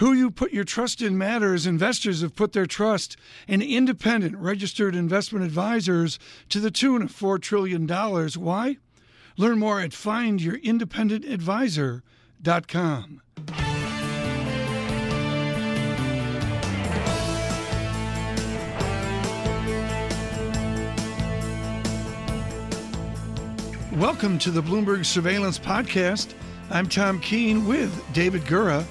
Who you put your trust in matters. Investors have put their trust in independent registered investment advisors to the tune of $4 trillion. Why? Learn more at findyourindependentadvisor.com. Welcome to the Bloomberg Surveillance Podcast. I'm Tom Keene with David Gura.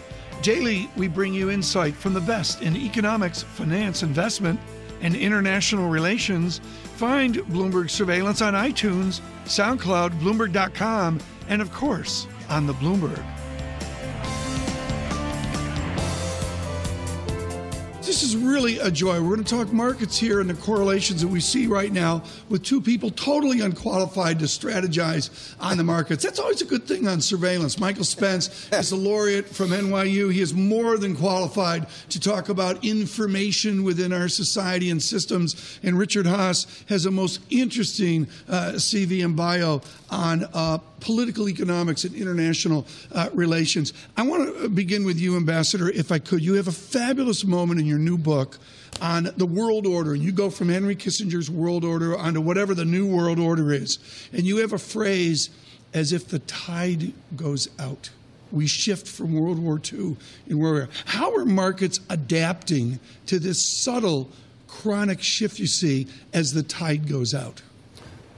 Daily, we bring you insight from the best in economics, finance, investment, and international relations. Find Bloomberg Surveillance on iTunes, SoundCloud, Bloomberg.com, and of course, on the Bloomberg. This is really a joy. We're going to talk markets here and the correlations that we see right now with two people totally unqualified to strategize on the markets. That's always a good thing on surveillance. Michael Spence is a laureate from NYU. He is more than qualified to talk about information within our society and systems. And Richard Haass has a most interesting CV and bio on political economics and international relations. I want to begin with you, Ambassador, if I could. You have a fabulous moment in your new book on the world order. You go from Henry Kissinger's world order onto whatever the new world order is. And you have a phrase, as if the tide goes out. We shift from World War II in World War. How are markets adapting to this subtle, chronic shift you see as the tide goes out?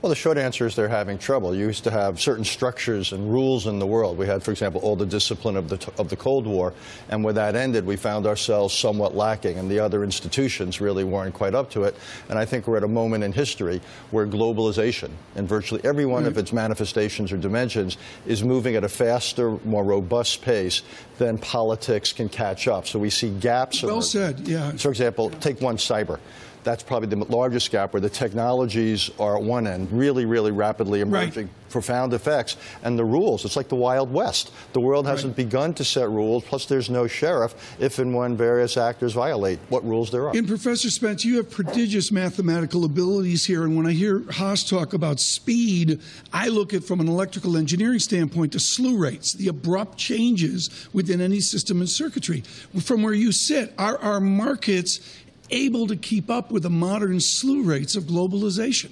Well, the short answer is they're having trouble. You used to have certain structures and rules in the world. We had, for example, all the discipline of the Cold War. And when that ended, we found ourselves somewhat lacking. And the other institutions really weren't quite up to it. And I think we're at a moment in history where globalization, in virtually every one of its manifestations or dimensions, is moving at a faster, more robust pace than politics can catch up. So we see gaps. Well said, yeah. For example, take one, cyber. That's probably the largest gap, where the technologies are at one end, really, really rapidly emerging, profound effects, and the rules. It's like the Wild West. The world hasn't begun to set rules, plus there's no sheriff if and when various actors violate what rules there are. And Professor Spence, you have prodigious mathematical abilities here, and when I hear Haass talk about speed, I look at, from an electrical engineering standpoint, to slew rates, the abrupt changes within any system and circuitry. From where you sit, are our markets able to keep up with the modern slew rates of globalization?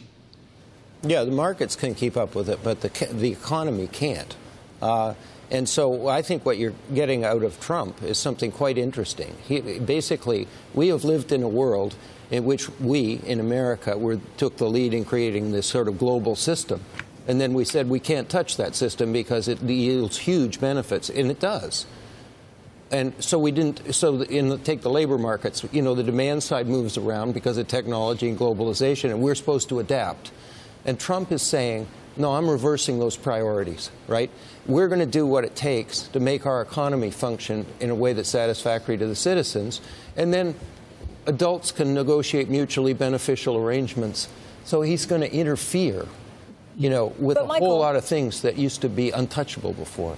Yeah, the markets can keep up with it, but the economy can't. And so I think what you're getting out of Trump is something quite interesting. Basically, we have lived in a world in which we, in America, took the lead in creating this sort of global system. And then we said we can't touch that system because it yields huge benefits, and it does. And so we didn't. So take the labor markets, the demand side moves around because of technology and globalization, and we're supposed to adapt. And Trump is saying, no, I'm reversing those priorities, right? We're going to do what it takes to make our economy function in a way that's satisfactory to the citizens. And then adults can negotiate mutually beneficial arrangements. So he's going to interfere, with whole lot of things that used to be untouchable before.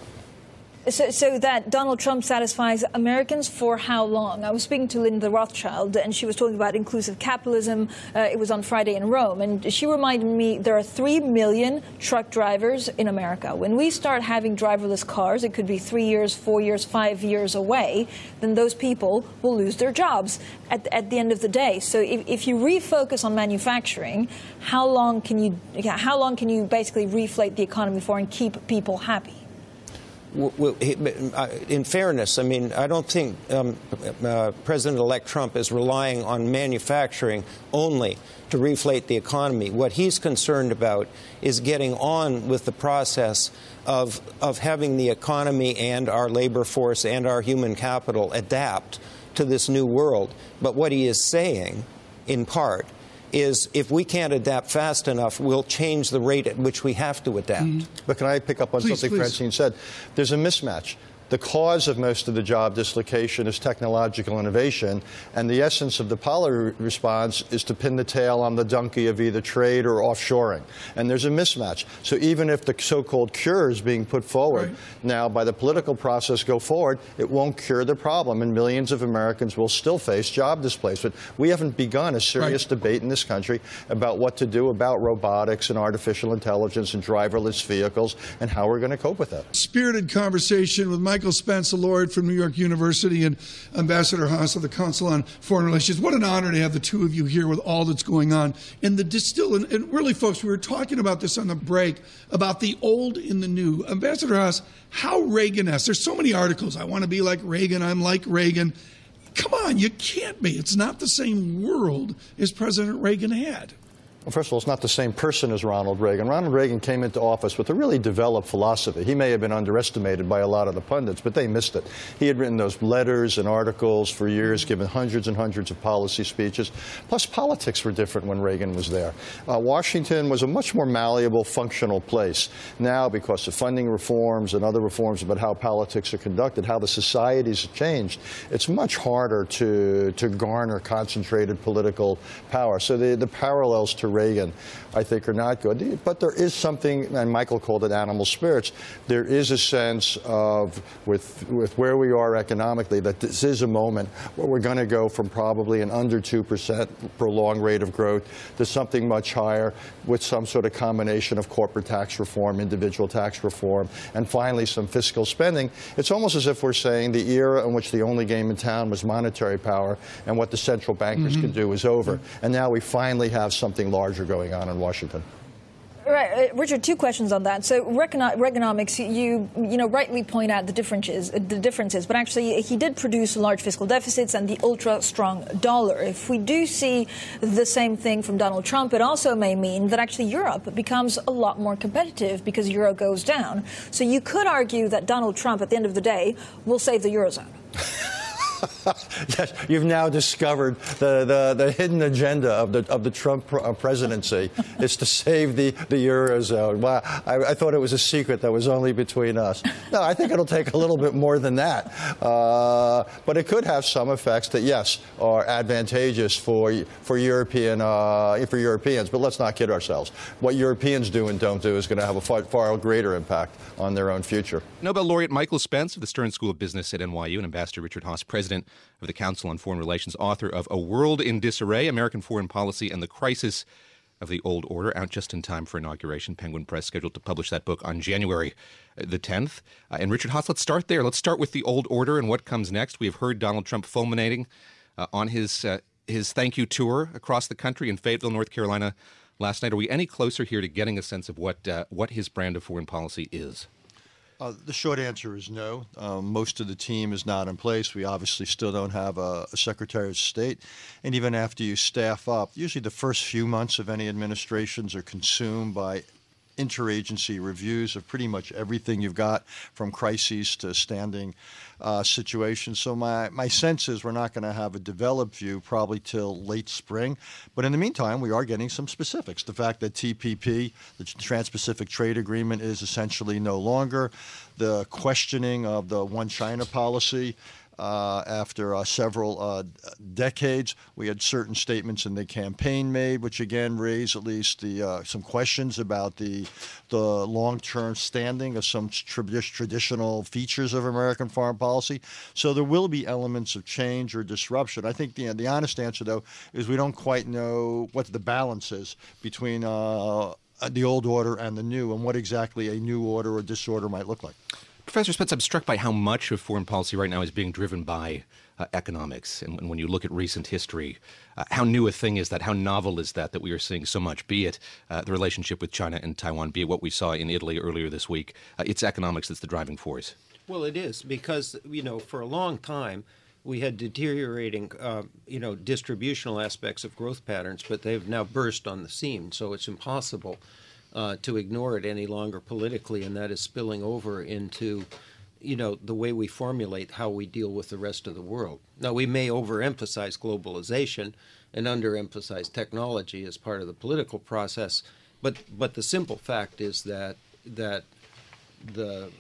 So that Donald Trump satisfies Americans for how long? I was speaking to Linda Rothschild, and she was talking about inclusive capitalism. It was on Friday in Rome. And she reminded me there are 3 million truck drivers in America. When we start having driverless cars, it could be 3 years, 4 years, 5 years away, then those people will lose their jobs at the end of the day. So if you refocus on manufacturing, how long can you basically reflate the economy for and keep people happy? In fairness, I mean, I don't think President-elect Trump is relying on manufacturing only to reflate the economy. What he's concerned about is getting on with the process of having the economy and our labor force and our human capital adapt to this new world. But what he is saying, in part, is if we can't adapt fast enough, we'll change the rate at which we have to adapt. But can I pick up on something Francine said? There's a mismatch. The cause of most of the job dislocation is technological innovation, and the essence of the policy response is to pin the tail on the donkey of either trade or offshoring. And there's a mismatch. So even if the so-called cure is being put forward now by the political process go forward, it won't cure the problem, and millions of Americans will still face job displacement. We haven't begun a serious debate in this country about what to do about robotics and artificial intelligence and driverless vehicles and how we're going to cope with that. Spirited conversation with Mike Michael Spence, a laureate from New York University, and Ambassador Haass of the Council on Foreign Relations. What an honor to have the two of you here with all that's going on. And the and really, folks, we were talking about this on the break, about the old in the new. Ambassador Haass, how Reagan-esque. There's so many articles. I want to be like Reagan. I'm like Reagan. Come on, you can't be. It's not the same world as President Reagan had. Well, first of all, it's not the same person as Ronald Reagan. Ronald Reagan came into office with a really developed philosophy. He may have been underestimated by a lot of the pundits, but they missed it. He had written those letters and articles for years, given hundreds and hundreds of policy speeches. Plus, politics were different when Reagan was there. Washington was a much more malleable, functional place. Now, because of funding reforms and other reforms about how politics are conducted, how the societies have changed, it's much harder to garner concentrated political power. So the parallels to Reagan, I think, are not good. But there is something, and Michael called it animal spirits, there is a sense of, with where we are economically, that this is a moment where we're going to go from probably an under 2% prolonged rate of growth to something much higher with some sort of combination of corporate tax reform, individual tax reform, and finally some fiscal spending. It's almost as if we're saying the era in which the only game in town was monetary power and what the central bankers could do is over. And now we finally have something larger going on in Washington. Right. Richard, two questions on that. So Reaganomics, you rightly point out the differences, but actually he did produce large fiscal deficits and the ultra-strong dollar. If we do see the same thing from Donald Trump, it also may mean that actually Europe becomes a lot more competitive because euro goes down. So you could argue that Donald Trump, at the end of the day, will save the eurozone. Yes, you've now discovered the hidden agenda of the Trump presidency is to save the eurozone. Wow, I thought it was a secret that was only between us. No, I think it'll take a little bit more than that, but it could have some effects that yes are advantageous for Europeans. But let's not kid ourselves. What Europeans do and don't do is going to have a far greater impact on their own future. Nobel laureate Michael Spence of the Stern School of Business at NYU and Ambassador Richard Haass, president of the Council on Foreign Relations, author of A World in Disarray, American Foreign Policy and the Crisis of the Old Order, out just in time for inauguration. Penguin Press scheduled to publish that book on January the 10th. And Richard Haass, let's start there. Let's start with the old order and what comes next. We have heard Donald Trump fulminating on his thank you tour across the country in Fayetteville, North Carolina last night. Are we any closer here to getting a sense of what his brand of foreign policy is? The short answer is no. Most of the team is not in place. We obviously still don't have a Secretary of State. And even after you staff up, usually the first few months of any administrations are consumed by interagency reviews of pretty much everything you've got, from crises to standing situations. So my sense is we're not going to have a developed view probably till late spring. But in the meantime, we are getting some specifics. The fact that TPP, the Trans-Pacific Trade Agreement, is essentially no longer. The questioning of the One China policy. After several decades, we had certain statements in the campaign made, which again raise at least some questions about the long-term standing of some traditional features of American foreign policy. So there will be elements of change or disruption. I think the honest answer, though, is we don't quite know what the balance is between the old order and the new, and what exactly a new order or disorder might look like. Professor Spence, I'm struck by how much of foreign policy right now is being driven by economics. And when you look at recent history, how new a thing is that? How novel is that we are seeing so much, be it the relationship with China and Taiwan, be it what we saw in Italy earlier this week? It's economics that's the driving force. Well, it is, because, for a long time, we had deteriorating, distributional aspects of growth patterns, but they've now burst on the scene, so it's impossible to ignore it any longer politically, and that is spilling over into, the way we formulate how we deal with the rest of the world. Now, we may overemphasize globalization and underemphasize technology as part of the political process, but the simple fact is that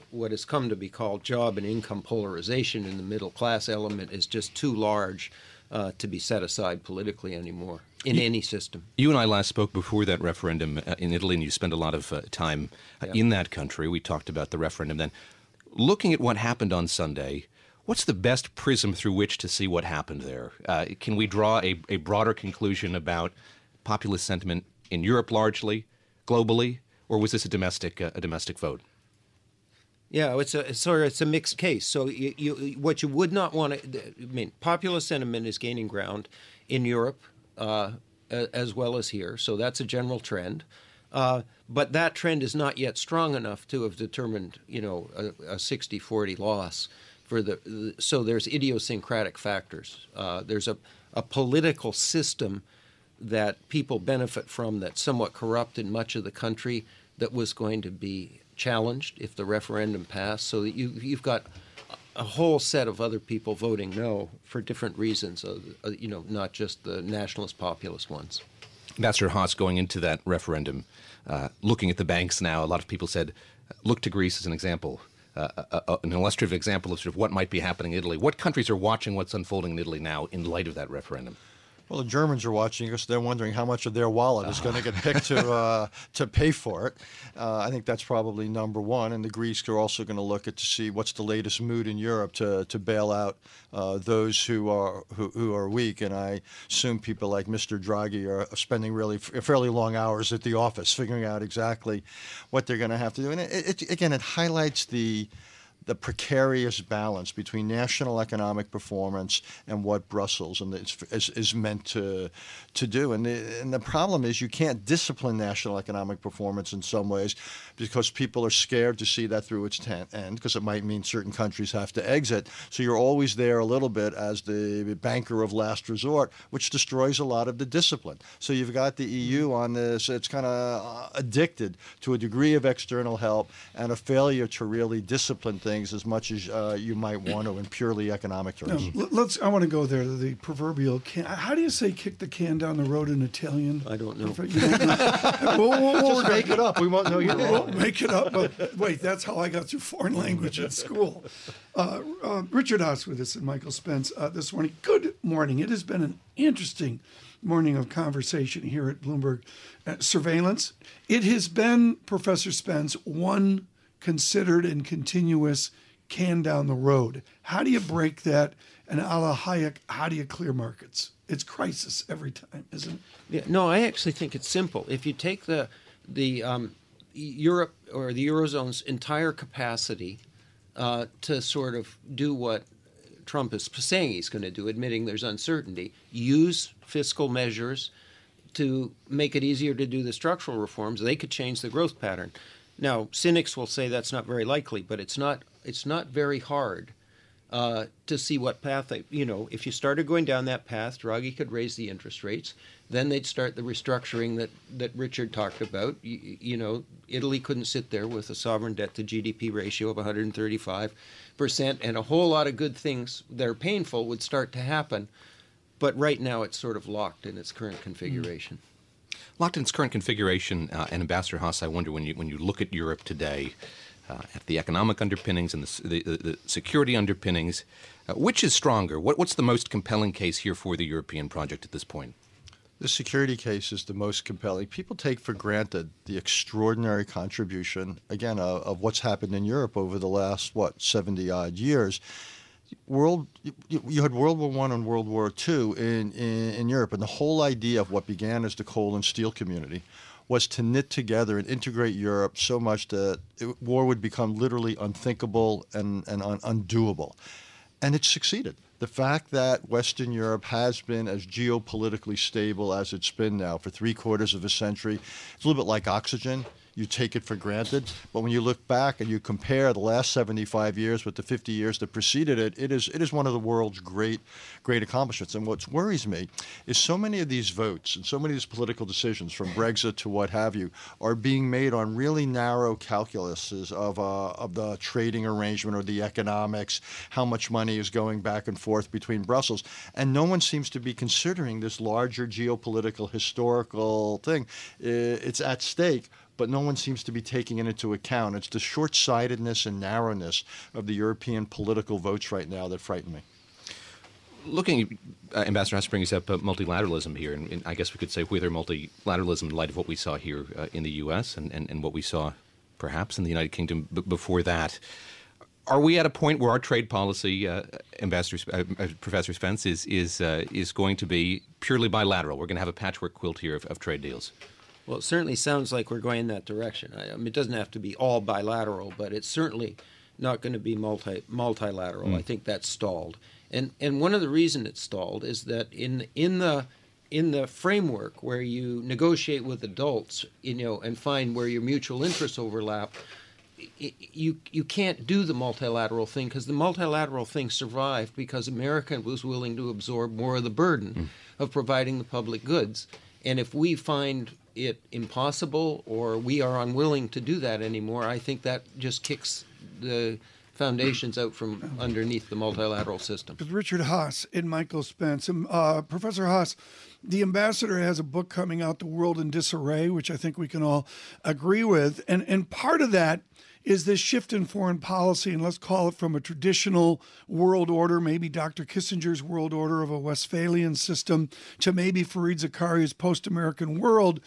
what has come to be called job and income polarization in the middle class element is just too large to be set aside politically anymore. In any system. You and I last spoke before that referendum in Italy, and you spent a lot of time in that country. We talked about the referendum then. Looking at what happened on Sunday, what's the best prism through which to see what happened there? Can we draw a broader conclusion about populist sentiment in Europe largely, globally, or was this a domestic vote? Yeah, it's a mixed case. So what you would not want to – I mean, popular sentiment is gaining ground in Europe as well as here. So that's a general trend. But that trend is not yet strong enough to have determined, you know, a 60-40 loss for the – so there's idiosyncratic factors. There's a political system that people benefit from that's somewhat corrupt in much of the country that was going to be – challenged if the referendum passed, so that you've got a whole set of other people voting no for different reasons, you know, not just the nationalist populist ones. Ambassador Haass, going into that referendum, looking at the banks now, a lot of people said, look to Greece as an example, an illustrative example of sort of what might be happening in Italy. What countries are watching what's unfolding in Italy now in light of that referendum? Well, the Germans are watching because they're wondering how much of their wallet is going to get picked to pay for it. I think that's probably number one. And the Greeks are also going to look at to see what's the latest mood in Europe to bail out those who are weak. And I assume people like Mr. Draghi are spending really fairly long hours at the office figuring out exactly what they're going to have to do. And it highlights the precarious balance between national economic performance and what Brussels and is meant to do. And the problem is you can't discipline national economic performance in some ways because people are scared to see that through its end because it might mean certain countries have to exit. So you're always there a little bit as the banker of last resort, which destroys a lot of the discipline. So you've got the EU on this. It's kind of addicted to a degree of external help and a failure to really discipline things as much as you might want to in purely economic terms. No, I want to go there, the proverbial can. How do you say kick the can down the road in Italian? I don't know. We'll make it up. We won't know you. We'll make it up. But wait, that's how I got through foreign language at school. Richard Haass with us and Michael Spence this morning. Good morning. It has been an interesting morning of conversation here at Bloomberg Surveillance. It has been, Professor Spence, one considered and continuous can down the road. How do you break that? And a la Hayek, how do you clear markets? It's crisis every time, isn't it? Yeah, no, I actually think it's simple. If you take the Europe or the Eurozone's entire capacity to sort of do what Trump is saying he's going to do, admitting there's uncertainty, use fiscal measures to make it easier to do the structural reforms, they could change the growth pattern. Now, cynics will say that's not very likely, but it's not very hard to see what path they, you know, if you started going down that path, Draghi could raise the interest rates. Then they'd start the restructuring that Richard talked about. You know, Italy couldn't sit there with a sovereign debt to GDP ratio of 135%, and a whole lot of good things that are painful would start to happen. But right now it's sort of locked in its current configuration. Mm-hmm. Locked in its current configuration, and Ambassador Haass, I wonder when you look at Europe today, at the economic underpinnings and the security underpinnings, which is stronger? What's the most compelling case here for the European project at this point? The security case is the most compelling. People take for granted the extraordinary contribution, again, of what's happened in Europe over the last, 70-odd years. You had World War I and World War II in Europe, and the whole idea of what began as the coal and steel community was to knit together and integrate Europe so much that war would become literally unthinkable and undoable. And it succeeded. The fact that Western Europe has been as geopolitically stable as it's been now for 75 years, it's a little bit like oxygen. You take it for granted, but when you look back and you compare the last 75 years with the 50 years that preceded it, it is one of the world's great accomplishments. And what worries me is so many of these votes and so many of these political decisions, from Brexit to what have you, are being made on really narrow calculuses of the trading arrangement or the economics, how much money is going back and forth between Brussels. And no one seems to be considering this larger geopolitical, historical thing. It's at stake, but no one seems to be taking it into account. It's the short-sightedness and narrowness of the European political votes right now that frighten me. Looking, Ambassador Haass brings up multilateralism here, and I guess we could say whether multilateralism in light of what we saw here in the U.S. and what we saw perhaps in the United Kingdom before that. Are we at a point where our trade policy, Professor Spence, is going to be purely bilateral? We're going to have a patchwork quilt here of trade deals. Well, it certainly sounds like we're going in that direction. I mean, it doesn't have to be all bilateral, but it's certainly not going to be multilateral. I think that's stalled. And one of the reasons it's stalled is that in the framework where you negotiate with adults, and find where your mutual interests overlap, you can't do the multilateral thing, because the multilateral thing survived because America was willing to absorb more of the burden of providing the public goods. And if we find it impossible or we are unwilling to do that anymore, I think that just kicks the foundations out from underneath the multilateral system. With Richard Haass and Michael Spence. Professor Haass, the ambassador has a book coming out, The World in Disarray, which I think we can all agree with. And part of that is this shift in foreign policy, and let's call it from a traditional world order, maybe Dr. Kissinger's world order of a Westphalian system, to maybe Fareed Zakaria's post-American world,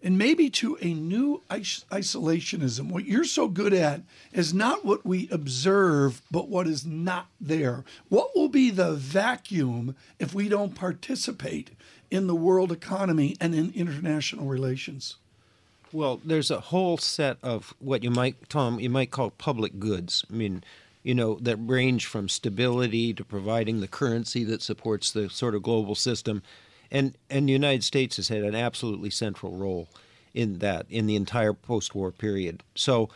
and maybe to a new isolationism. What you're so good at is not what we observe, but what is not there. What will be the vacuum if we don't participate in the world economy and in international relations? Well, there's a whole set of what you might call public goods. I mean, that range from stability to providing the currency that supports the sort of global system. And the United States has had an absolutely central role in that, in the entire post-war period. So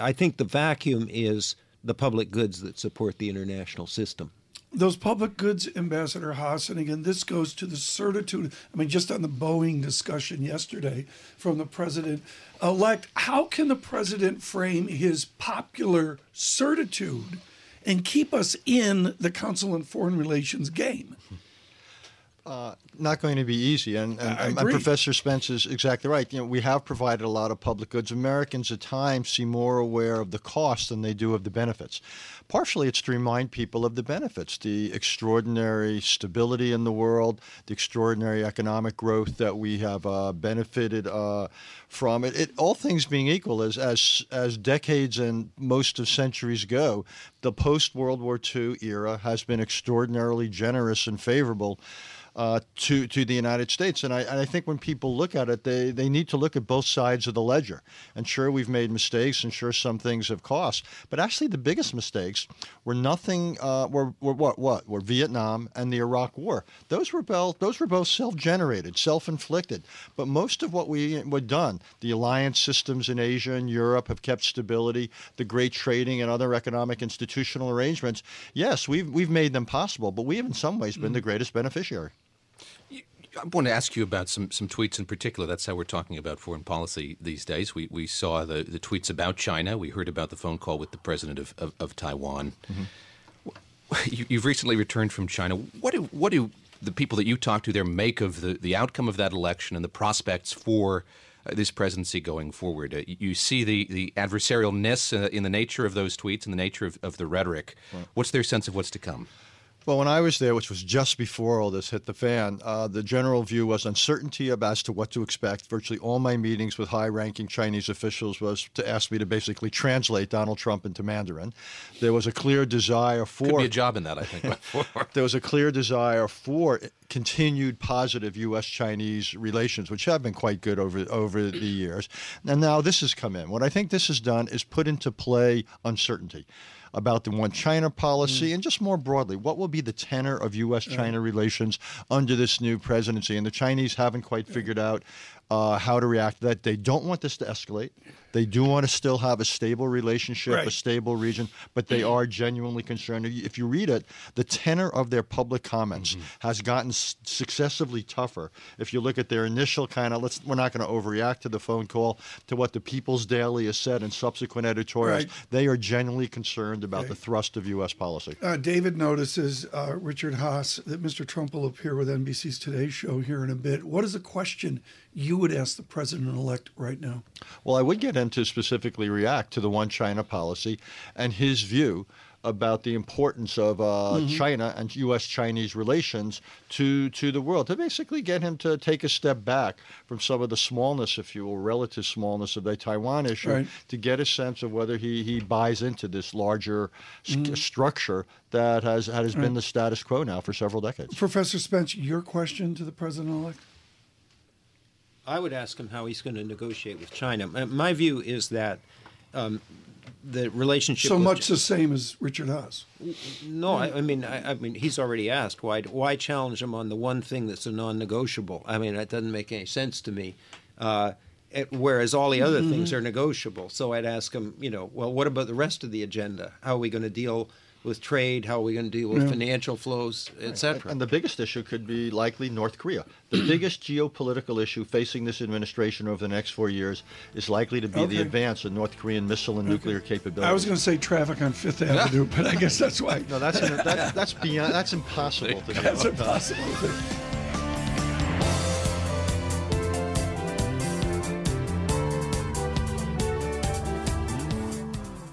I think the vacuum is the public goods that support the international system. Those public goods, Ambassador Haass, and again, this goes to the certitude, just on the Boeing discussion yesterday from the president-elect, how can the president frame his popular certitude and keep us in the Council on Foreign Relations game? Not going to be easy, and Professor Spence is exactly right. We have provided a lot of public goods. Americans at times seem more aware of the cost than they do of the benefits. Partially, it's to remind people of the benefits, the extraordinary stability in the world, the extraordinary economic growth that we have benefited from. It all things being equal, as decades and most of centuries go, the post-World War II era has been extraordinarily generous and favorable to the United States. And I think when people look at it, they need to look at both sides of the ledger. And sure, we've made mistakes, and sure, some things have cost. But actually, the biggest mistakes were were Vietnam and the Iraq War. Those were both self-generated, self-inflicted. But most of what we had done, the alliance systems in Asia and Europe have kept stability, the great trading and other economic institutional arrangements. Yes, we've made them possible, but we have in some ways been the greatest beneficiary. I want to ask you about some tweets in particular. That's how we're talking about foreign policy these days. We saw the tweets about China. We heard about the phone call with the president of Taiwan. Mm-hmm. You've recently returned from China. What do the people that you talk to there make of the outcome of that election and the prospects for this presidency going forward? You see the adversarialness in the nature of those tweets and the nature of the rhetoric. Right. What's their sense of what's to come? Well, when I was there, which was just before all this hit the fan, the general view was uncertainty as to what to expect. Virtually all my meetings with high-ranking Chinese officials was to ask me to basically translate Donald Trump into Mandarin. There was a clear desire for... Could be a job in that, I think. There was a clear desire for continued positive U.S.-Chinese relations, which have been quite good over the years. And now this has come in. What I think this has done is put into play uncertainty about the one-China policy, and just more broadly, what will be the tenor of U.S.-China relations under this new presidency? And the Chinese haven't quite figured out how to react to that. They don't want this to escalate. They do want to still have a stable relationship, right, a stable region, but they are genuinely concerned. If you read it, the tenor of their public comments has gotten successively tougher. If you look at their initial we're not going to overreact to the phone call, to what the People's Daily has said in subsequent editorials. Right. They are genuinely concerned about the thrust of U.S. policy. David notices, Richard Haass, that Mr. Trump will appear with NBC's Today show here in a bit. What is the question you would ask the president-elect right now? Well, I would get him to specifically react to the One China policy and his view about the importance of China and U.S.-Chinese relations to the world, to basically get him to take a step back from some of the smallness, if you will, relative smallness of the Taiwan issue, right, to get a sense of whether he buys into this larger structure that has been the status quo now for several decades. Professor Spence, your question to the president-elect? I would ask him how he's going to negotiate with China. My view is that the relationship. So much the same as Richard Haass. No, I mean, he's already asked why challenge him on the one thing that's a non-negotiable. I mean, that doesn't make any sense to me. Whereas all the other things are negotiable. So I'd ask him, you know, well, what about the rest of the agenda? How are we going to deal with trade? How are we going to deal with financial flows, et cetera? And the biggest issue could be likely North Korea. The biggest geopolitical issue facing this administration over the next 4 years is likely to be the advance of North Korean missile and nuclear capability. I was going to say traffic on Fifth Avenue, but I guess that's why. No, that's beyond. That's impossible to do. That's impossible to do.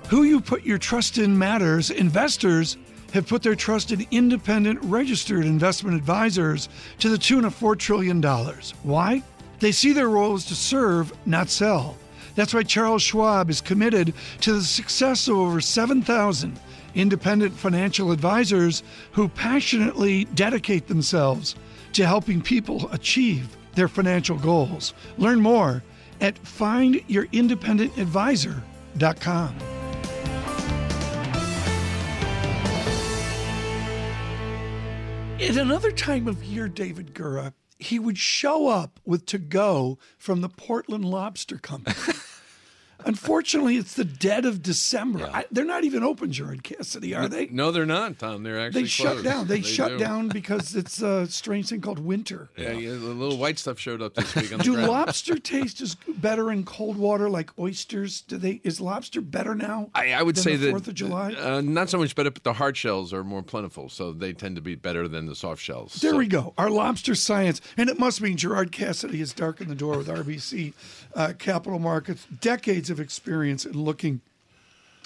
Who you put your trust in matters. Investors have put their trust in independent registered investment advisors to the tune of $4 trillion. Why? They see their role as to serve, not sell. That's why Charles Schwab is committed to the success of over 7,000 independent financial advisors who passionately dedicate themselves to helping people achieve their financial goals. Learn more at findyourindependentadvisor.com. At another time of year, David Gura, he would show up with to-go from the Portland Lobster Company. Unfortunately, it's the dead of December. Yeah. They're not even open, Gerard Cassidy, are they? No, they're not, Tom. They're actually closed. Shut down. They shut down because it's a strange thing called winter. Yeah, yeah, the little white stuff showed up this week on the ground. Do lobster taste is better in cold water like oysters? Is lobster better now? I would say the 4th of July? Not so much better, but the hard shells are more plentiful, so they tend to be better than the soft shells. There we go. Our lobster science. And it must mean Gerard Cassidy has darkened the door with RBC Capital Markets. Decades of experience in looking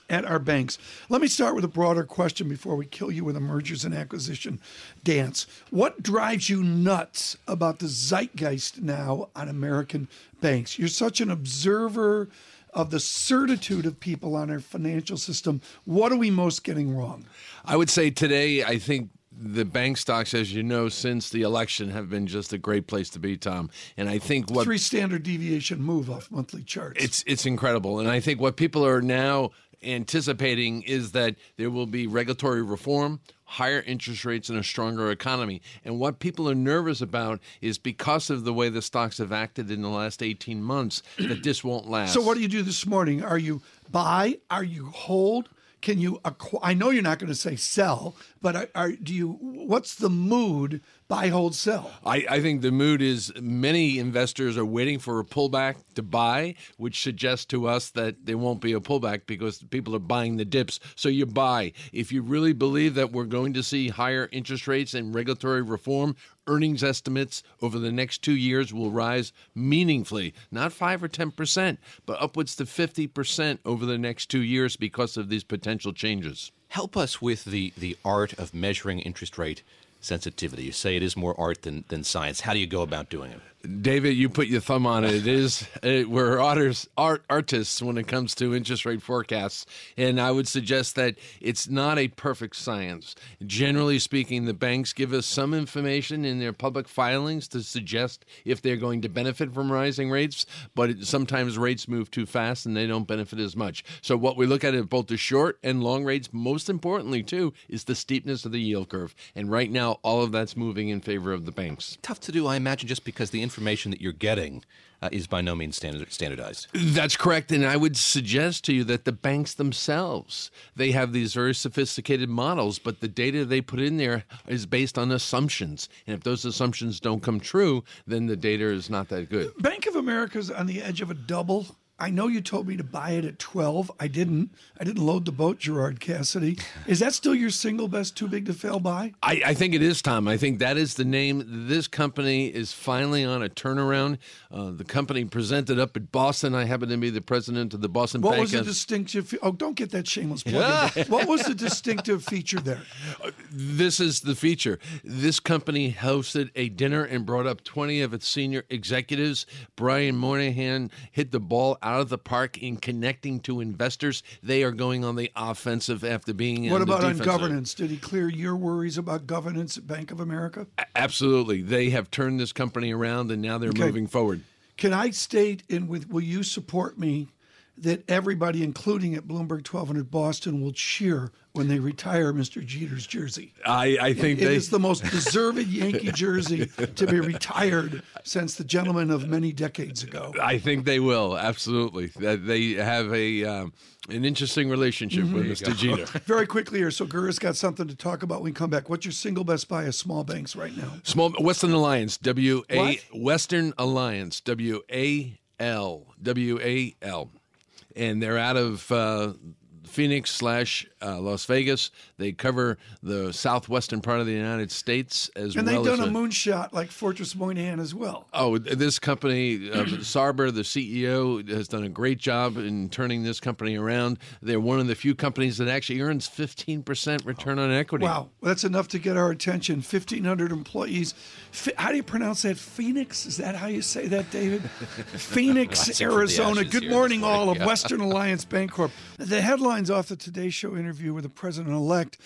at our banks. Let me start with a broader question before we kill you with a mergers and acquisition dance. What drives you nuts about the zeitgeist now on American banks? You're such an observer of the certitude of people on our financial system. What are we most getting wrong? I would say today, I think the bank stocks, as you know, since the election have been just a great place to be, Tom. And I think what... Three standard deviation move off monthly charts. It's incredible. And I think what people are now anticipating is that there will be regulatory reform, higher interest rates, and a stronger economy. And what people are nervous about is because of the way the stocks have acted in the last 18 months, that this won't last. So what do you do this morning? Are you buy? Are you hold? Can you acquire? I know you're not going to say sell, but what's the mood? Buy, hold, sell. I think the mood is many investors are waiting for a pullback to buy, which suggests to us that there won't be a pullback because people are buying the dips. So you buy. If you really believe that we're going to see higher interest rates and regulatory reform, earnings estimates over the next 2 years will rise meaningfully, not 5 or 10%, but upwards to 50% over the next 2 years because of these potential changes. Help us with the art of measuring interest rate sensitivity. You say it is more art than science. How do you go about doing it? David, you put your thumb on it. It is we're artists when it comes to interest rate forecasts, and I would suggest that it's not a perfect science. Generally speaking, the banks give us some information in their public filings to suggest if they're going to benefit from rising rates, but sometimes rates move too fast and they don't benefit as much. So what we look at both the short and long rates, most importantly too, is the steepness of the yield curve. And right now, all of that's moving in favor of the banks. Tough to do, I imagine, just because the information that you're getting is by no means standardized. That's correct. And I would suggest to you that the banks themselves, they have these very sophisticated models, but the data they put in there is based on assumptions. And if those assumptions don't come true, then the data is not that good. Bank of America's on the edge of a double. I know you told me to buy it at 12. I didn't load the boat, Gerard Cassidy. Is that still your single best too big to fail buy? I think it is, Tom. I think that is the name. This company is finally on a turnaround. The company presented up at Boston. I happen to be the president of the Boston Bank. What was the distinctive don't get that shameless plug in. What was the distinctive feature there? This is the feature. This company hosted a dinner and brought up 20 of its senior executives. Brian Moynihan hit the ball out of the park in connecting to investors. They are going on the offensive after being on the defensive. What about on governance? Did he clear your worries about governance at Bank of America? Absolutely. They have turned this company around, and now they're moving forward. Can I state, will you support me, that everybody, including at Bloomberg 1200 Boston, will cheer when they retire Mr. Jeter's jersey. I think it is the most deserved Yankee jersey to be retired since the gentleman of many decades ago. I think they will, absolutely. They have an interesting relationship with Mr. Jeter. Very quickly here, so Gura's got something to talk about when we come back. What's your single best buy of small banks right now? Western Alliance, Western Alliance, W-A-L. And they're out of Phoenix / Las Vegas. They cover the southwestern part of the United States as well. And they've done a moonshot like Fortress Moynihan as well. Oh, this company, Sarber, the CEO, has done a great job in turning this company around. They're one of the few companies that actually earns 15% return on equity. Wow, that's enough to get our attention. 1,500 employees. How do you pronounce that? Phoenix? Is that how you say that, David? Phoenix, Arizona. Good morning, all of Western Alliance Bancorp. The headline off the Today Show interview with the president-elect.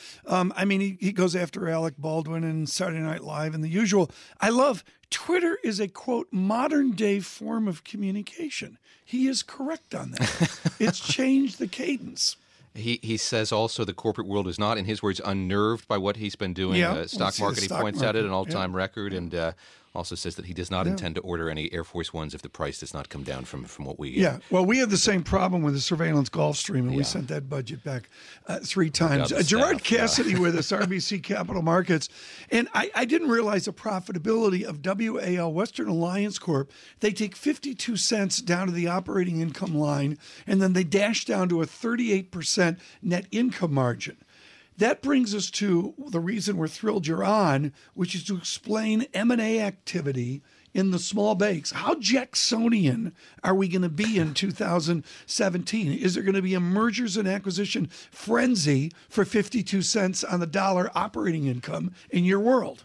He goes after Alec Baldwin and Saturday Night Live and the usual. I love Twitter is a, quote, modern-day form of communication. He is correct on that. It's changed the cadence. He says also the corporate world is not, in his words, unnerved by what he's been doing. Yeah, the stock market, he points out, at an all-time record, and also says that he does not intend to order any Air Force Ones if the price does not come down from what we... Yeah, well, we have the same problem with the surveillance Gulfstream, and we sent that budget back 3 times. Gerard Cassidy with us, RBC Capital Markets. And I didn't realize the profitability of WAL, Western Alliance Corp. They take 52 cents down to the operating income line, and then they dash down to a 38% net income margin. That brings us to the reason we're thrilled you're on, which is to explain M&A activity in the small banks. How Jacksonian are we going to be in 2017? Is there going to be a mergers and acquisition frenzy for 52 cents on the dollar operating income in your world?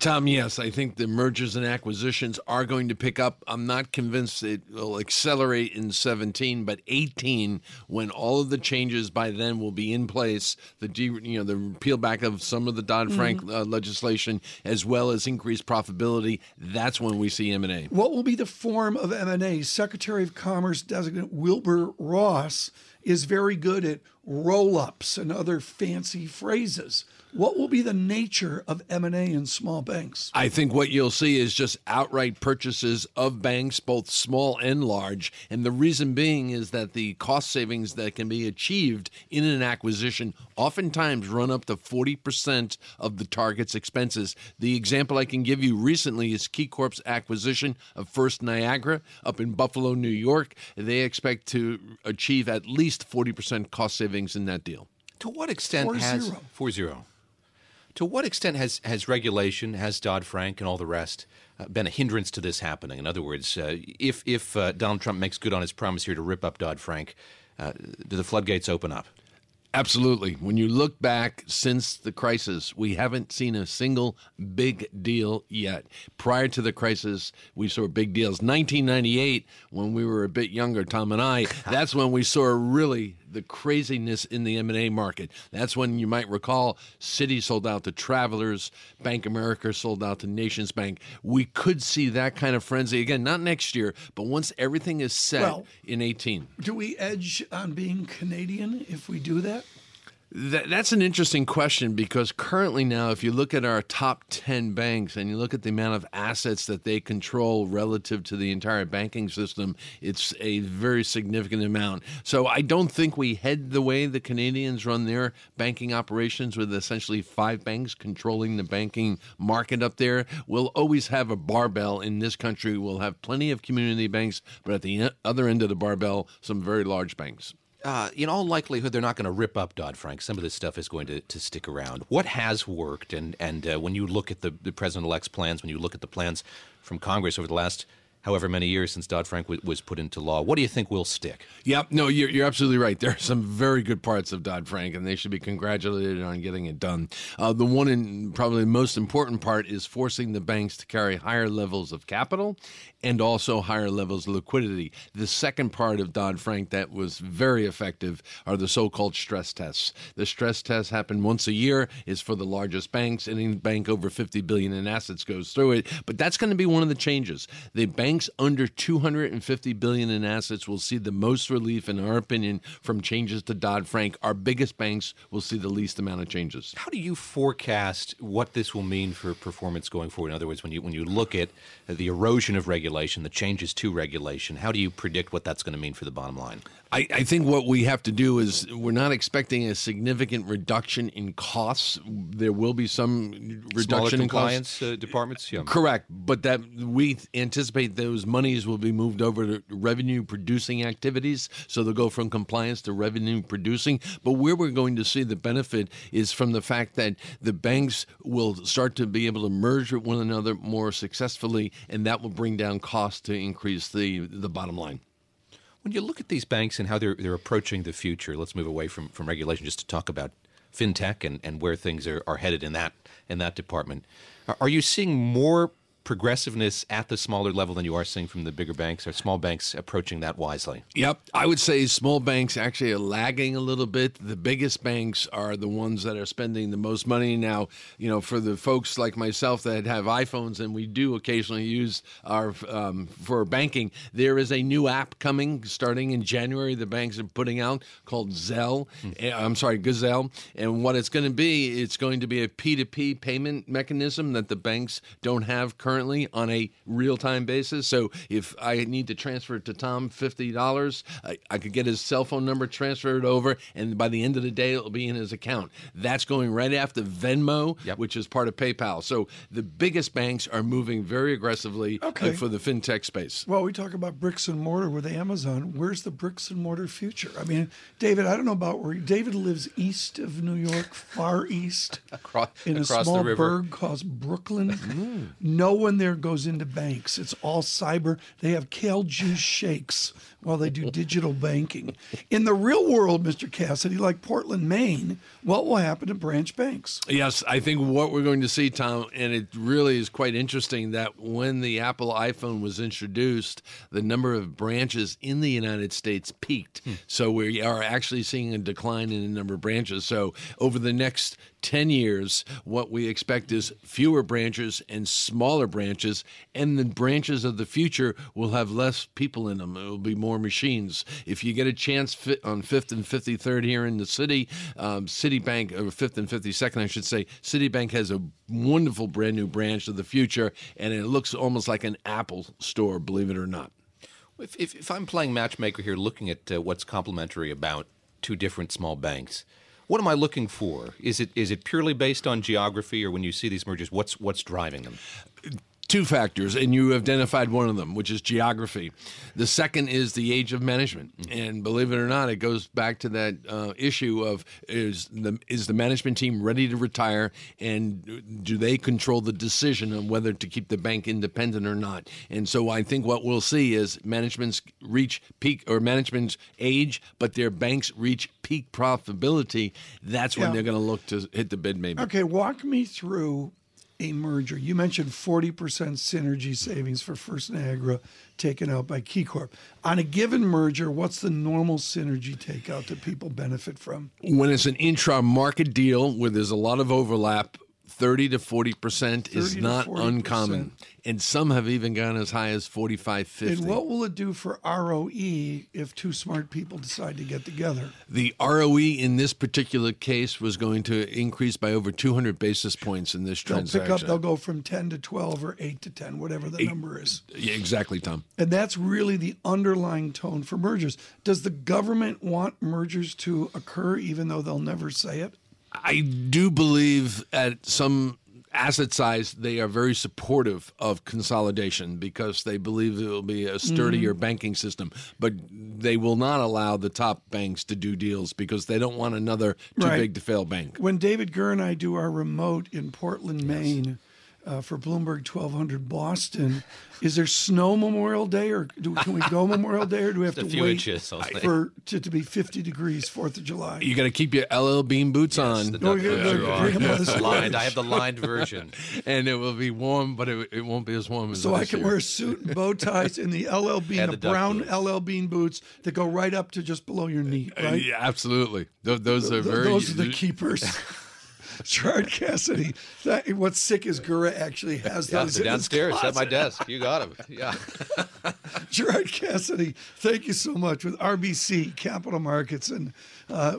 Tom, yes, I think the mergers and acquisitions are going to pick up. I'm not convinced it will accelerate in 17, but 18, when all of the changes by then will be in place, the peel back of some of the Dodd-Frank legislation, as well as increased profitability, that's when we see M&A. What will be the form of M&A? Secretary of Commerce designate Wilbur Ross is very good at roll-ups and other fancy phrases. What will be the nature of M&A in small banks? I think what you'll see is just outright purchases of banks, both small and large. And the reason being is that the cost savings that can be achieved in an acquisition oftentimes run up to 40% of the target's expenses. The example I can give you recently is KeyCorp's acquisition of First Niagara up in Buffalo, New York. They expect to achieve at least 40% cost savings in that deal. To what extent has regulation, has Dodd-Frank and all the rest been a hindrance to this happening? In other words, if Donald Trump makes good on his promise here to rip up Dodd-Frank, do the floodgates open up? Absolutely. When you look back since the crisis, we haven't seen a single big deal yet. Prior to the crisis, we saw big deals. 1998, when we were a bit younger, Tom and I, that's when we saw really the craziness in the M&A market. That's when, you might recall, Citi sold out to Travelers, Bank of America sold out to Nations Bank. We could see that kind of frenzy again, not next year, but once everything is set in 18. Do we edge on being Canadian if we do that? That's an interesting question, because currently now, if you look at our top 10 banks and you look at the amount of assets that they control relative to the entire banking system, it's a very significant amount. So I don't think we head the way the Canadians run their banking operations, with essentially 5 banks controlling the banking market up there. We'll always have a barbell in this country. We'll have plenty of community banks, but at the other end of the barbell, some very large banks. In all likelihood, they're not going to rip up Dodd-Frank. Some of this stuff is going to stick around. What has worked, and when you look at the president-elect's plans, when you look at the plans from Congress over the last however many years since Dodd-Frank was put into law, what do you think will stick? Yeah, no, you're absolutely right. There are some very good parts of Dodd-Frank, and they should be congratulated on getting it done. The one and probably most important part is forcing the banks to carry higher levels of capital and also higher levels of liquidity. The second part of Dodd-Frank that was very effective are the so-called stress tests. The stress tests happen once a year. It's for the largest banks. Any bank over $50 billion in assets goes through it. But that's going to be one of the changes. The bank Banks under $250 billion in assets will see the most relief, in our opinion, from changes to Dodd-Frank. Our biggest banks will see the least amount of changes. How do you forecast what this will mean for performance going forward? In other words, when you look at the erosion of regulation, the changes to regulation, how do you predict what that's going to mean for the bottom line? I think what we have to do is we're not expecting a significant reduction in costs. There will be some reduction in costs. Departments? Yeah. Correct. But that we anticipate those monies will be moved over to revenue-producing activities, so they'll go from compliance to revenue-producing. But where we're going to see the benefit is from the fact that the banks will start to be able to merge with one another more successfully, and that will bring down costs to increase the bottom line. When you look at these banks and how they're approaching the future, let's move away from regulation just to talk about fintech and where things are headed in that department. Are you seeing more progressiveness at the smaller level than you are seeing from the bigger banks? Are small banks approaching that wisely? Yep. I would say small banks actually are lagging a little bit. The biggest banks are the ones that are spending the most money. Now, you know, for the folks like myself that have iPhones, and we do occasionally use our for banking, there is a new app coming starting in January the banks are putting out called Gazelle. And what it's going to be, it's going to be a P2P payment mechanism that the banks don't have currently on a real-time basis. So if I need to transfer to Tom $50, I could get his cell phone number transferred over, and by the end of the day, it'll be in his account. That's going right after Venmo, which is part of PayPal. So the biggest banks are moving very aggressively for the fintech space. Well, we talk about bricks and mortar with Amazon. Where's the bricks and mortar future? I mean, David, I don't know about where David lives east of New York, far east, across a small burg called Brooklyn. No one there goes into banks. It's all cyber. They have kale juice shakes while they do digital banking. In the real world, Mr. Cassidy, like Portland, Maine, what will happen to branch banks? Yes, I think what we're going to see, Tom, and it really is quite interesting that when the Apple iPhone was introduced, the number of branches in the United States peaked. So we are actually seeing a decline in the number of branches. So over the next 10 years, what we expect is fewer branches and smaller branches, and the branches of the future will have less people in them. It will be more machines. If you get a chance on 5th and 53rd here in the city, Citibank, or 5th and 52nd, I should say, Citibank has a wonderful brand new branch of the future, and it looks almost like an Apple store, believe it or not. If I'm playing matchmaker here, looking at what's complementary about two different small banks, what am I looking for? Is it purely based on geography, or when you see these mergers, what's driving them? Two factors, and you identified one of them, which is geography. The second is the age of management. And believe it or not, it goes back to that issue of is the management team ready to retire, and do they control the decision on whether to keep the bank independent or not? And so I think what we'll see is management's reach peak, or management's age, but their banks reach peak profitability. That's when they're going to look to hit the bid maybe. Okay, walk me through a merger. You mentioned 40% synergy savings for First Niagara taken out by KeyCorp. On a given merger, what's the normal synergy takeout that people benefit from? When it's an intra-market deal where there's a lot of overlap, 30 to 40% is not uncommon. And some have even gone as high as 45-50. And what will it do for ROE if two smart people decide to get together? The ROE in this particular case was going to increase by over 200 basis points in this transaction. They'll go from 10 to 12 or 8 to 10, whatever the number is. Yeah, exactly, Tom. And that's really the underlying tone for mergers. Does the government want mergers to occur even though they'll never say it? I do believe at some asset size, they are very supportive of consolidation because they believe it will be a sturdier banking system. But they will not allow the top banks to do deals because they don't want another too-big-to-fail bank. When David Gurr and I do our remote in Portland, Maine, for Bloomberg 1200 Boston, is there snow Memorial Day, or can we go Memorial Day, or do we have to wait for it to be 50 degrees 4th of July? You got to keep your LL Bean boots on. I have the lined version, and it will be warm, but it won't be as warm as so I can wear a suit and bow ties and the LL Bean, the brown boots. LL Bean boots that go right up to just below your knee. Right? Yeah, absolutely. Those are the keepers. Gerard Cassidy. That, what's sick is Gura actually has those downstairs at my desk. You got him. Yeah. Gerard Cassidy, thank you so much, with RBC Capital Markets, and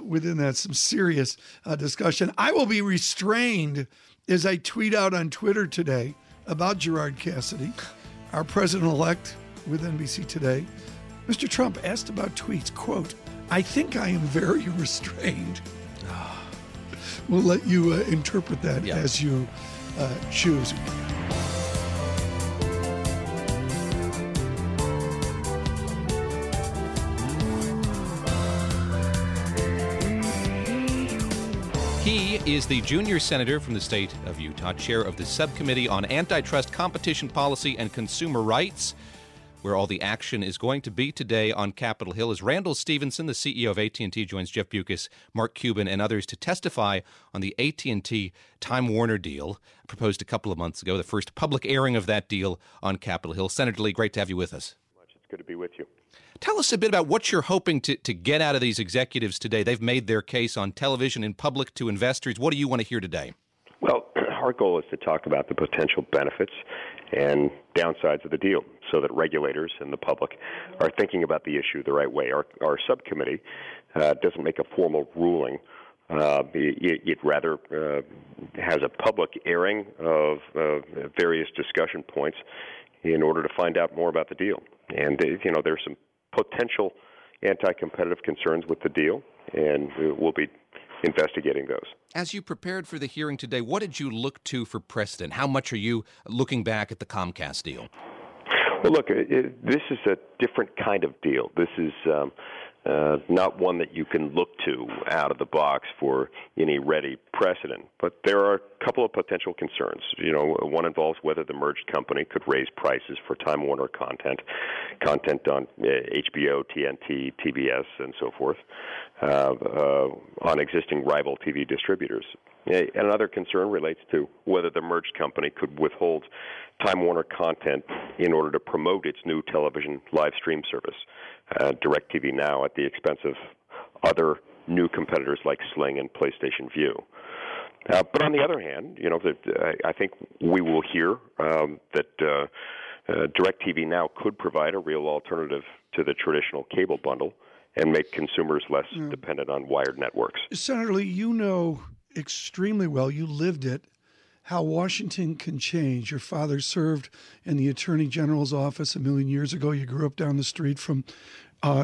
within that, some serious discussion. I will be restrained as I tweet out on Twitter today about Gerard Cassidy, our president-elect, with NBC Today. Mr. Trump asked about tweets, quote, "I think I am very restrained." We'll let you interpret that as you choose. He is the junior senator from the state of Utah, chair of the Subcommittee on Antitrust, Competition Policy, and Consumer Rights, where all the action is going to be today on Capitol Hill as Randall Stevenson, the CEO of AT&T, joins Jeff Bukas, Mark Cuban, and others to testify on the AT&T Time Warner deal proposed a couple of months ago, the first public airing of that deal on Capitol Hill. Senator Lee, great to have you with us. It's good to be with you. Tell us a bit about what you're hoping to get out of these executives today. They've made their case on television, in public, to investors. What do you want to hear today? Well, our goal is to talk about the potential benefits and downsides of the deal, so that regulators and the public are thinking about the issue the right way. Our subcommittee doesn't make a formal ruling. It rather has a public airing of various discussion points in order to find out more about the deal. And, you know, there's some potential anti-competitive concerns with the deal, and we'll be investigating those. As you prepared for the hearing today, what did you look to for precedent? How much are you looking back at the Comcast deal? Well, look, this is a different kind of deal. This is not one that you can look to out of the box for any ready precedent. But there are a couple of potential concerns. You know, one involves whether the merged company could raise prices for Time Warner content on HBO, TNT, TBS, and so forth, on existing rival TV distributors. Another concern relates to whether the merged company could withhold Time Warner content in order to promote its new television live stream service, DirecTV Now, at the expense of other new competitors like Sling and PlayStation Vue. But on the other hand, you know, I think we will hear that DirecTV Now could provide a real alternative to the traditional cable bundle and make consumers less dependent on wired networks. Senator Lee, you know extremely well, you lived it, how Washington can change. Your father served in the Attorney General's office a million years ago. You grew up down the street from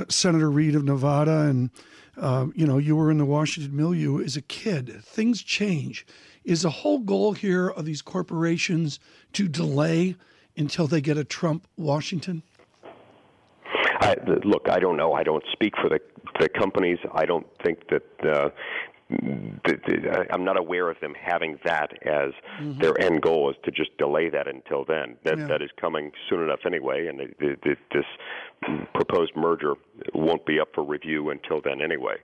Senator Reed of Nevada, and you know, you were in the Washington milieu as a kid. Things change. Is the whole goal here of these corporations to delay until they get a Trump Washington? Look, I don't know. I don't speak for the companies. I don't think that I'm not aware of them having that as their end goal, is to just delay that until then. That is coming soon enough anyway, and this proposed merger won't be up for review until then anyway.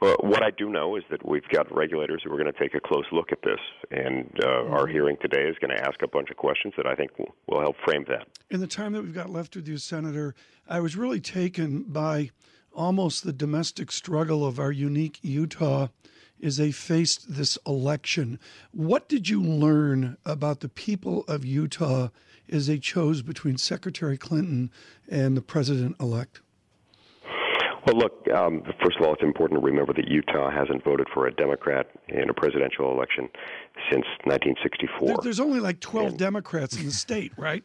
What I do know is that we've got regulators who are going to take a close look at this, and our hearing today is going to ask a bunch of questions that I think will help frame that. In the time that we've got left with you, Senator, I was really taken by almost the domestic struggle of our unique Utah as they faced this election. What did you learn about the people of Utah as they chose between Secretary Clinton and the president-elect? Well, look, first of all, it's important to remember that Utah hasn't voted for a Democrat in a presidential election since 1964. There's only like 12 Democrats in the state, right?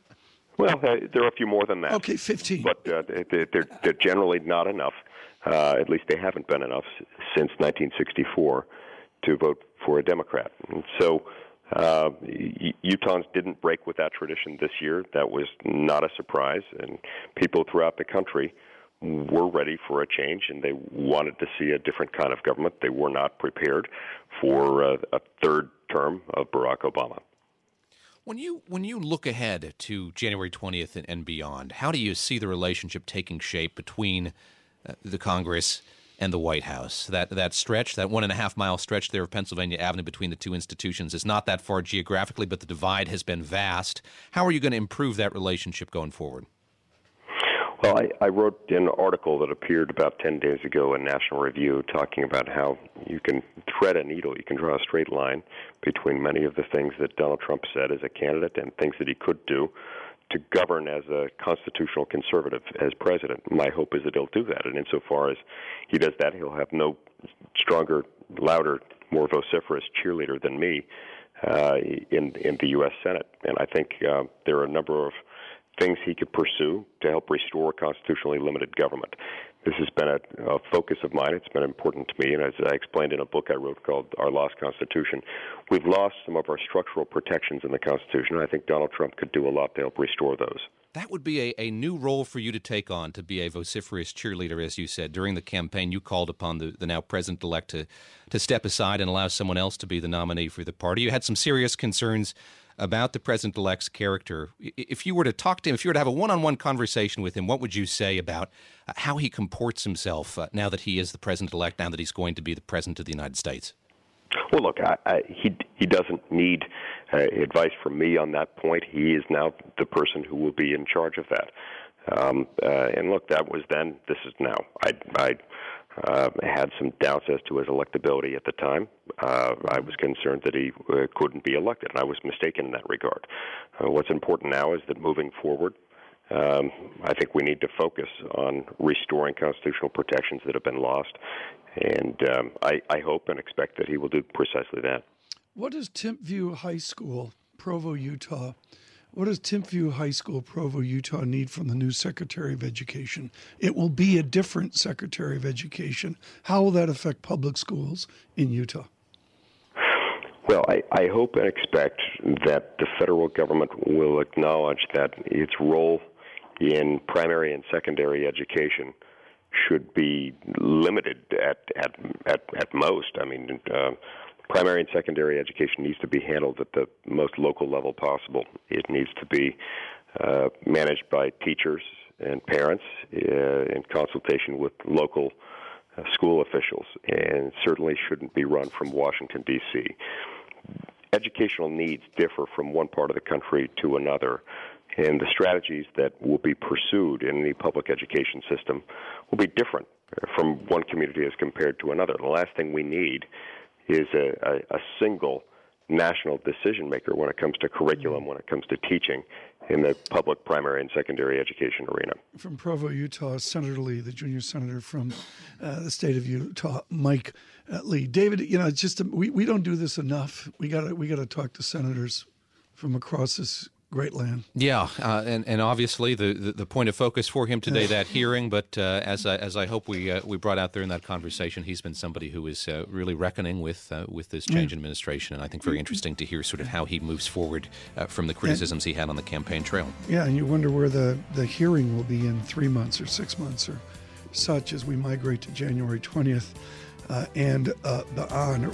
Well, there are a few more than that. Okay, 15. But they're generally not enough. At least they haven't been enough since 1964 to vote for a Democrat. And so Utahns didn't break with that tradition this year. That was not a surprise. And people throughout the country were ready for a change, and they wanted to see a different kind of government. They were not prepared for a third term of Barack Obama. When you look ahead to January 20th and beyond, how do you see the relationship taking shape between the Congress and the White House? That stretch, that 1.5 mile stretch there of Pennsylvania Avenue between the two institutions, is not that far geographically, but the divide has been vast. How are you going to improve that relationship going forward? Well, I wrote an article that appeared about 10 days ago in National Review talking about how you can thread a needle, you can draw a straight line between many of the things that Donald Trump said as a candidate and things that he could do to govern as a constitutional conservative as president. My hope is that he'll do that, and insofar as he does that, he'll have no stronger, louder, more vociferous cheerleader than me in the U.S. Senate. And I think there are a number of things he could pursue to help restore constitutionally limited government. This has been a focus of mine. It's been important to me, and as I explained in a book I wrote called Our Lost Constitution, we've lost some of our structural protections in the Constitution, and I think Donald Trump could do a lot to help restore those. That would be a new role for you to take on, to be a vociferous cheerleader, as you said. During the campaign, you called upon the now president-elect to step aside and allow someone else to be the nominee for the party. You had some serious concerns about the president-elect's character. If you were to talk to him, if you were to have a one-on-one conversation with him, what would you say about how he comports himself now that he is the president-elect, now that he's going to be the president of the United States? Well, look, he doesn't need advice from me on that point. He is now the person who will be in charge of that. And look, that was then, this is now. I had some doubts as to his electability at the time. I was concerned that he couldn't be elected, and I was mistaken in that regard. What's important now is that moving forward, I think we need to focus on restoring constitutional protections that have been lost, and I hope and expect that he will do precisely that. What does Timpview High School, Provo, Utah, need from the new Secretary of Education? It will be a different Secretary of Education. How will that affect public schools in Utah? Well, I hope and expect that the federal government will acknowledge that its role in primary and secondary education should be limited at most. I mean, primary and secondary education needs to be handled at the most local level possible. It needs to be managed by teachers and parents in consultation with local school officials, and certainly shouldn't be run from Washington, D.C. Educational needs differ from one part of the country to another, and the strategies that will be pursued in the public education system will be different from one community as compared to another. The last thing we need is a single national decision maker when it comes to curriculum, when it comes to teaching in the public primary and secondary education arena. From Provo, Utah, Senator Lee, the junior senator from the state of Utah, Mike Lee. David, you know, it's just we don't do this enough. We got to talk to senators from across this great land. Yeah, and obviously the point of focus for him today, that hearing. But as I hope we brought out there in that conversation, he's been somebody who is really reckoning with this change in administration, and I think very interesting to hear sort of how he moves forward from the criticisms he had on the campaign trail. Yeah, and you wonder where the hearing will be in 3 months or 6 months or such as we migrate to January 20th and beyond.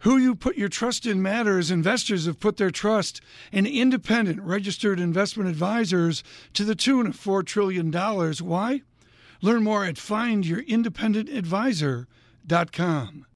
Who you put your trust in matters. Investors have put their trust in independent registered investment advisors to the tune of $4 trillion. Why? Learn more at findyourindependentadvisor.com.